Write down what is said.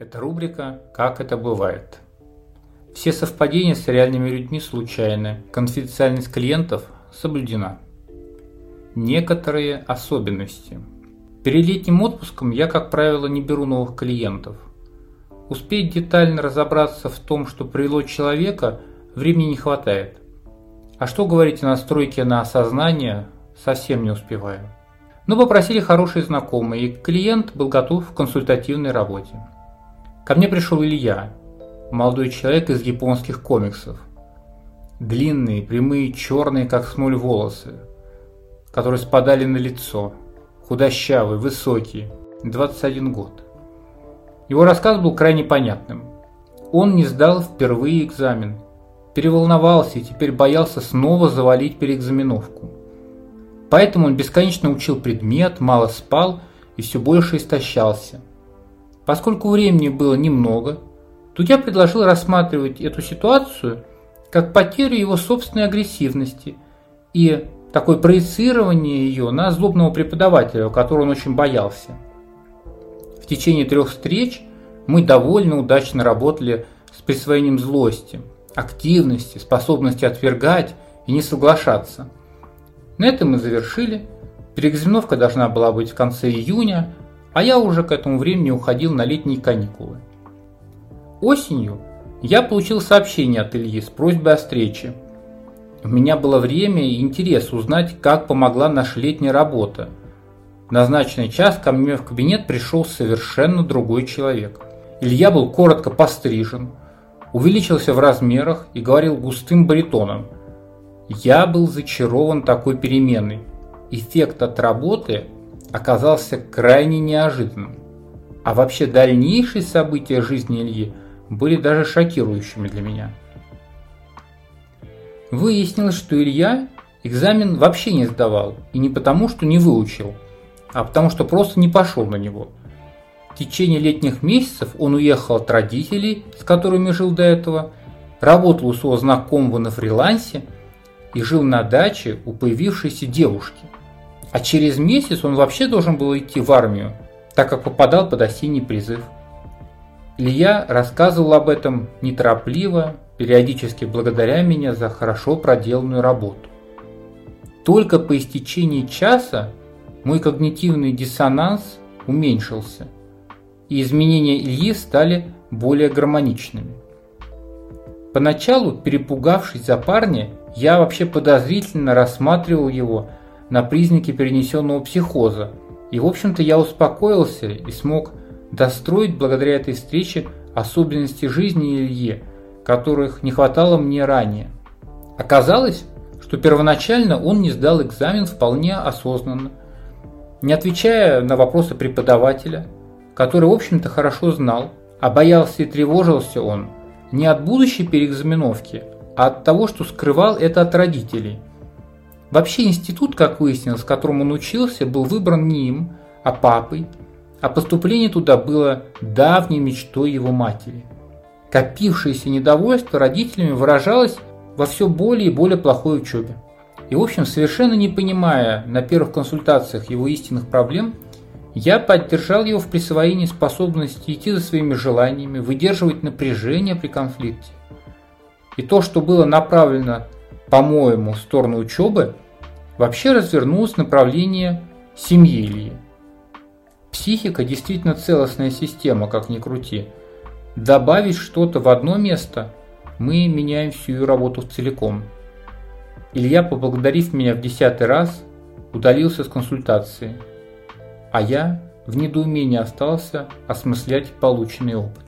Это рубрика «Как это бывает». Все совпадения с реальными людьми случайны, конфиденциальность клиентов соблюдена. Некоторые особенности. Перед летним отпуском я, как правило, не беру новых клиентов. Успеть детально разобраться в том, что привело человека, времени не хватает. А что говорить о настройке на осознание, совсем не успеваю. Но попросили хорошие знакомые, и клиент был готов к консультативной работе. Ко мне пришел Илья, молодой человек из японских комиксов. Длинные, прямые, черные, как смоль волосы, которые спадали на лицо. Худощавый, высокий, 21 год. Его рассказ был крайне понятным. Он не сдал впервые экзамен, переволновался и теперь боялся снова завалить переэкзаменовку. Поэтому он бесконечно учил предмет, мало спал и все больше истощался. Поскольку времени было немного, то я предложил рассматривать эту ситуацию как потерю его собственной агрессивности и такое проецирование ее на злобного преподавателя, которого он очень боялся. В течение 3 встреч мы довольно удачно работали с присвоением злости, активности, способности отвергать и не соглашаться. На этом мы завершили. Переэкзаменовка должна была быть в конце июня, а я уже к этому времени уходил на летние каникулы. Осенью я получил сообщение от Ильи с просьбой о встрече. У меня было время и интерес узнать, как помогла наша летняя работа. В назначенный час ко мне в кабинет пришел совершенно другой человек. Илья был коротко пострижен, увеличился в размерах и говорил густым баритоном. Я был зачарован такой переменой. Эффект от работы оказался крайне неожиданным. А вообще дальнейшие события жизни Ильи были даже шокирующими для меня. Выяснилось, что Илья экзамен вообще не сдавал. И не потому, что не выучил, а потому, что просто не пошел на него. В течение летних месяцев он уехал от родителей, с которыми жил до этого, работал у своего знакомого на фрилансе и жил на даче у появившейся девушки. А через месяц он вообще должен был идти в армию, так как попадал под осенний призыв. Илья рассказывал об этом неторопливо, периодически благодаря меня за хорошо проделанную работу. Только по истечении часа мой когнитивный диссонанс уменьшился, и изменения Ильи стали более гармоничными. Поначалу, перепугавшись за парня, я вообще подозрительно рассматривал его на признаки перенесенного психоза. И, в общем-то, я успокоился и смог достроить благодаря этой встрече особенности жизни Ильи, которых не хватало мне ранее. Оказалось, что первоначально он не сдал экзамен вполне осознанно, не отвечая на вопросы преподавателя, который, в общем-то, хорошо знал, а боялся и тревожился он не от будущей переэкзаменовки, а от того, что скрывал это от родителей. Вообще институт, как выяснилось, в котором он учился, был выбран не им, а папой, а поступление туда было давней мечтой его матери. Копившееся недовольство родителями выражалось во все более и более плохой учебе. И, в общем, совершенно не понимая на первых консультациях его истинных проблем, я поддержал его в присвоении способности идти за своими желаниями, выдерживать напряжение при конфликте. И то, что было направлено, по-моему, в сторону учебы, вообще развернулось направление семьи Ильи. Психика действительно целостная система, как ни крути. Добавить что-то в одно место, мы меняем всю ее работу целиком. Илья, поблагодарив меня в 10-й раз, удалился с консультации, а я в недоумении остался осмыслять полученный опыт.